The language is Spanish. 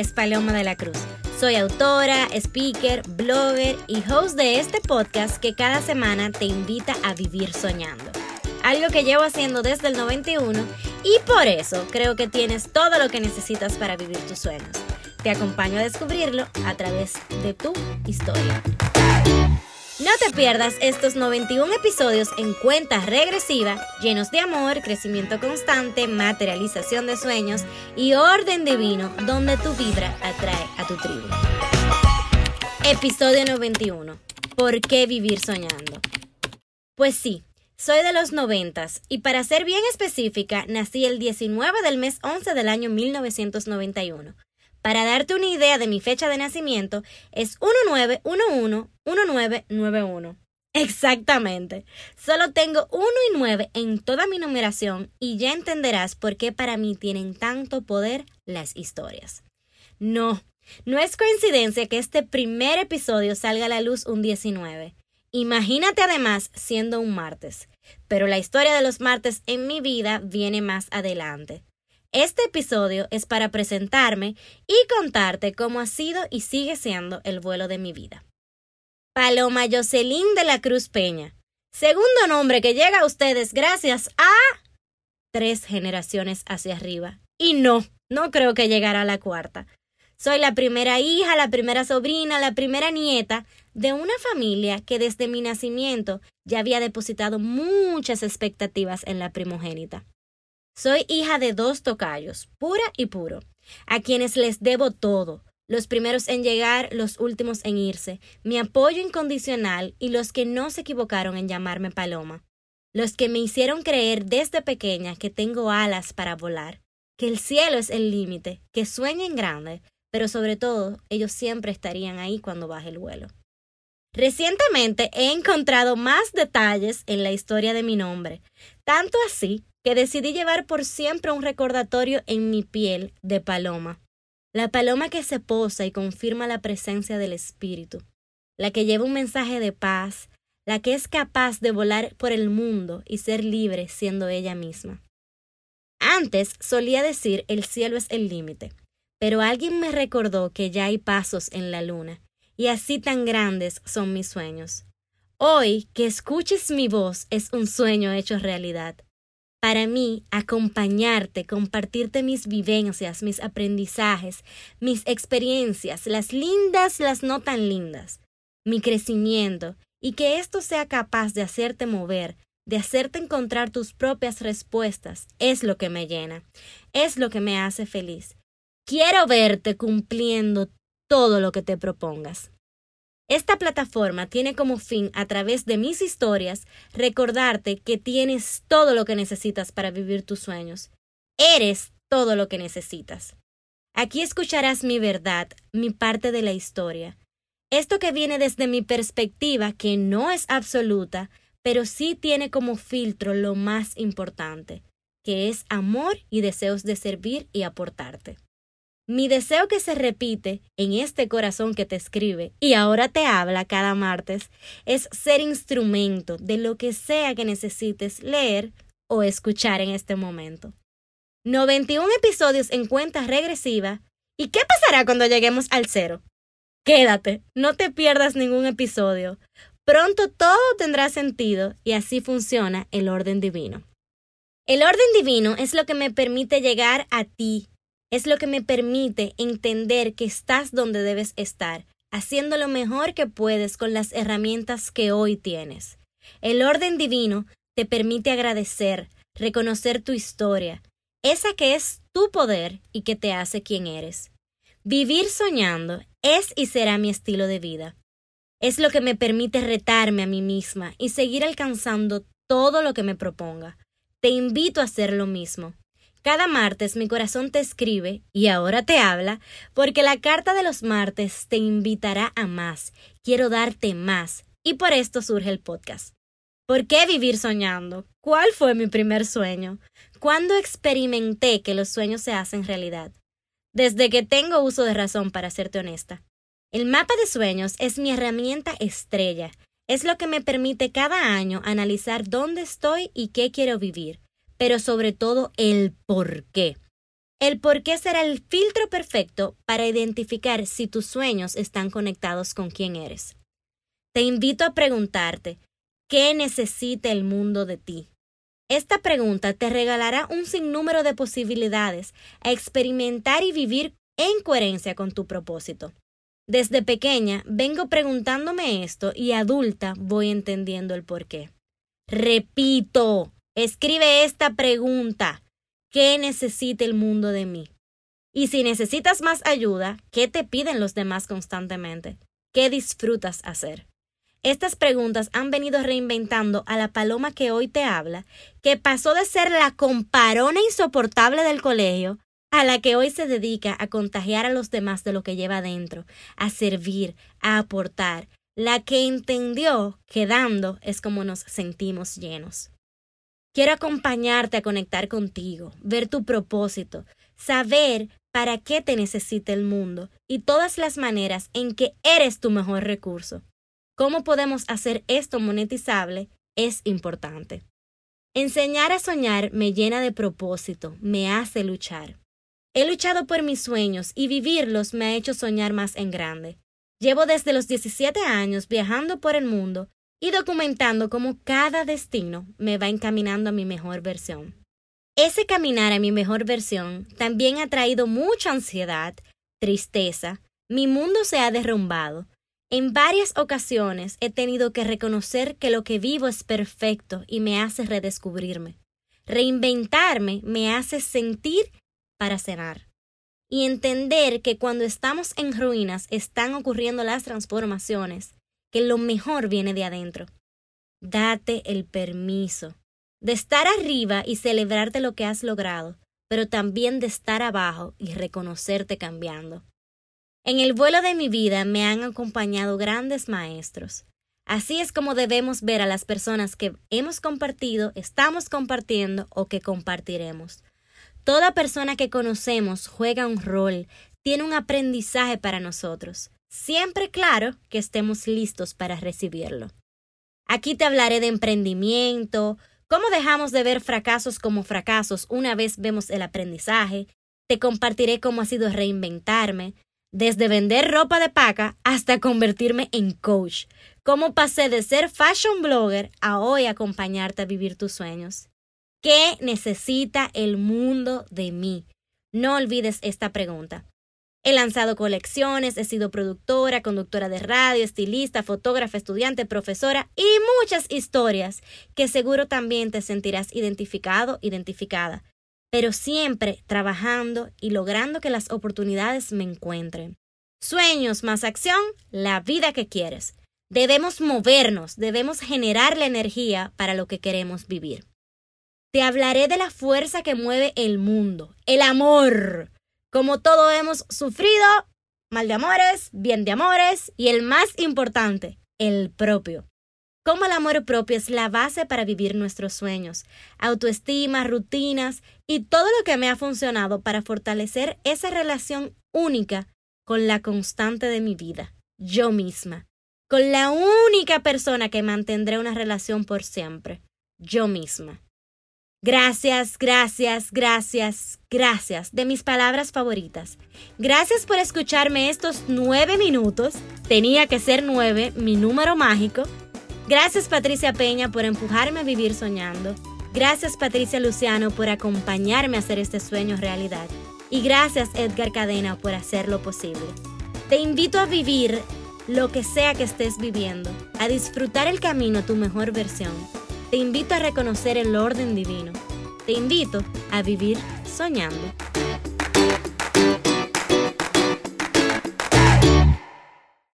es Paloma de la Cruz. Soy autora, speaker, blogger y host de este podcast que cada semana te invita a vivir soñando. Algo que llevo haciendo desde el 91 y por eso creo que tienes todo lo que necesitas para vivir tus sueños. Te acompaño a descubrirlo a través de tu historia. No te pierdas estos 91 episodios en cuenta regresiva, llenos de amor, crecimiento constante, materialización de sueños y orden divino, donde tu vibra atrae a tu tribu. Episodio 91. ¿Por qué vivir soñando? Pues sí, soy de los 90s y para ser bien específica, nací el 19 del mes 11 del año 1991. Para darte una idea de mi fecha de nacimiento, es 1911-1991. Exactamente. Solo tengo 1 y 9 en toda mi numeración y ya entenderás por qué para mí tienen tanto poder las historias. No es coincidencia que este primer episodio salga a la luz un 19. Imagínate además siendo un martes. Pero la historia de los martes en mi vida viene más adelante. Este episodio es para presentarme y contarte cómo ha sido y sigue siendo el vuelo de mi vida. Paloma Jocelyn de la Cruz Peña, segundo nombre que llega a ustedes gracias a 3 generaciones hacia arriba. Y no creo que llegará a la 4ª. Soy la primera hija, la primera sobrina, la primera nieta de una familia que desde mi nacimiento ya había depositado muchas expectativas en la primogénita. Soy hija de 2 tocayos, pura y puro, a quienes les debo todo, los primeros en llegar, los últimos en irse, mi apoyo incondicional y los que no se equivocaron en llamarme Paloma, los que me hicieron creer desde pequeña que tengo alas para volar, que el cielo es el límite, que sueñen grande, pero sobre todo ellos siempre estarían ahí cuando baje el vuelo. Recientemente he encontrado más detalles en la historia de mi nombre, tanto así que decidí llevar por siempre un recordatorio en mi piel de paloma. La paloma que se posa y confirma la presencia del espíritu, la que lleva un mensaje de paz, la que es capaz de volar por el mundo y ser libre siendo ella misma. Antes solía decir el cielo es el límite, pero alguien me recordó que ya hay pasos en la luna, y así tan grandes son mis sueños. Hoy, que escuches mi voz es un sueño hecho realidad. Para mí, acompañarte, compartirte mis vivencias, mis aprendizajes, mis experiencias, las lindas, las no tan lindas, mi crecimiento, y que esto sea capaz de hacerte mover, de hacerte encontrar tus propias respuestas, es lo que me llena, es lo que me hace feliz. Quiero verte cumpliendo todo lo que te propongas. Esta plataforma tiene como fin, a través de mis historias, recordarte que tienes todo lo que necesitas para vivir tus sueños. Eres todo lo que necesitas. Aquí escucharás mi verdad, mi parte de la historia. Esto que viene desde mi perspectiva, que no es absoluta, pero sí tiene como filtro lo más importante, que es amor y deseos de servir y aportarte. Mi deseo que se repite en este corazón que te escribe y ahora te habla cada martes es ser instrumento de lo que sea que necesites leer o escuchar en este momento. 91 episodios en cuenta regresiva. ¿Y qué pasará cuando lleguemos al 0? Quédate, no te pierdas ningún episodio. Pronto todo tendrá sentido y así funciona el orden divino. El orden divino es lo que me permite llegar a ti. Es lo que me permite entender que estás donde debes estar, haciendo lo mejor que puedes con las herramientas que hoy tienes. El orden divino te permite agradecer, reconocer tu historia, esa que es tu poder y que te hace quien eres. Vivir soñando es y será mi estilo de vida. Es lo que me permite retarme a mí misma y seguir alcanzando todo lo que me proponga. Te invito a hacer lo mismo. Cada martes mi corazón te escribe y ahora te habla porque la carta de los martes te invitará a más. Quiero darte más y por esto surge el podcast. ¿Por qué vivir soñando? ¿Cuál fue mi primer sueño? ¿Cuándo experimenté que los sueños se hacen realidad? Desde que tengo uso de razón, para serte honesta. El mapa de sueños es mi herramienta estrella. Es lo que me permite cada año analizar dónde estoy y qué quiero vivir, pero sobre todo el por qué. El por qué será el filtro perfecto para identificar si tus sueños están conectados con quién eres. Te invito a preguntarte, ¿qué necesita el mundo de ti? Esta pregunta te regalará un sinnúmero de posibilidades a experimentar y vivir en coherencia con tu propósito. Desde pequeña vengo preguntándome esto y adulta voy entendiendo el porqué. Repito, escribe esta pregunta. ¿Qué necesita el mundo de mí? Y si necesitas más ayuda, ¿qué te piden los demás constantemente? ¿Qué disfrutas hacer? Estas preguntas han venido reinventando a la Paloma que hoy te habla, que pasó de ser la comparona insoportable del colegio a la que hoy se dedica a contagiar a los demás de lo que lleva adentro, a servir, a aportar, la que entendió que dando es como nos sentimos llenos. Quiero acompañarte a conectar contigo, ver tu propósito, saber para qué te necesita el mundo y todas las maneras en que eres tu mejor recurso. Cómo podemos hacer esto monetizable es importante. Enseñar a soñar me llena de propósito, me hace luchar. He luchado por mis sueños y vivirlos me ha hecho soñar más en grande. Llevo desde los 17 años viajando por el mundo y documentando cómo cada destino me va encaminando a mi mejor versión. Ese caminar a mi mejor versión también ha traído mucha ansiedad, tristeza, mi mundo se ha derrumbado. En varias ocasiones he tenido que reconocer que lo que vivo es perfecto y me hace redescubrirme. Reinventarme me hace sentir para cenar. Y entender que cuando estamos en ruinas están ocurriendo las transformaciones, que lo mejor viene de adentro. Date el permiso de estar arriba y celebrarte lo que has logrado, pero también de estar abajo y reconocerte cambiando. En el vuelo de mi vida me han acompañado grandes maestros. Así es como debemos ver a las personas que hemos compartido, estamos compartiendo o que compartiremos. Toda persona que conocemos juega un rol, tiene un aprendizaje para nosotros. Siempre claro que estemos listos para recibirlo. Aquí te hablaré de emprendimiento, cómo dejamos de ver fracasos como fracasos una vez vemos el aprendizaje. Te compartiré cómo ha sido reinventarme, desde vender ropa de paca hasta convertirme en coach. Cómo pasé de ser fashion blogger a hoy acompañarte a vivir tus sueños. ¿Qué necesita el mundo de mí? No olvides esta pregunta. He lanzado colecciones, he sido productora, conductora de radio, estilista, fotógrafa, estudiante, profesora y muchas historias que seguro también te sentirás identificado, identificada, pero siempre trabajando y logrando que las oportunidades me encuentren. Sueños más acción, la vida que quieres. Debemos movernos, debemos generar la energía para lo que queremos vivir. Te hablaré de la fuerza que mueve el mundo, el amor. Como todos hemos sufrido, mal de amores, bien de amores y el más importante, el propio. Cómo el amor propio es la base para vivir nuestros sueños, autoestima, rutinas y todo lo que me ha funcionado para fortalecer esa relación única con la constante de mi vida, yo misma. Con la única persona que mantendré una relación por siempre, yo misma. Gracias, gracias, gracias, gracias, de mis palabras favoritas. Gracias por escucharme estos 9 minutos. Tenía que ser 9, mi número mágico. Gracias Patricia Peña por empujarme a vivir soñando. Gracias Patricia Luciano por acompañarme a hacer este sueño realidad. Y gracias Edgar Cadena por hacerlo posible. Te invito a vivir lo que sea que estés viviendo, a disfrutar el camino a tu mejor versión. Te invito a reconocer el orden divino. Te invito a vivir soñando.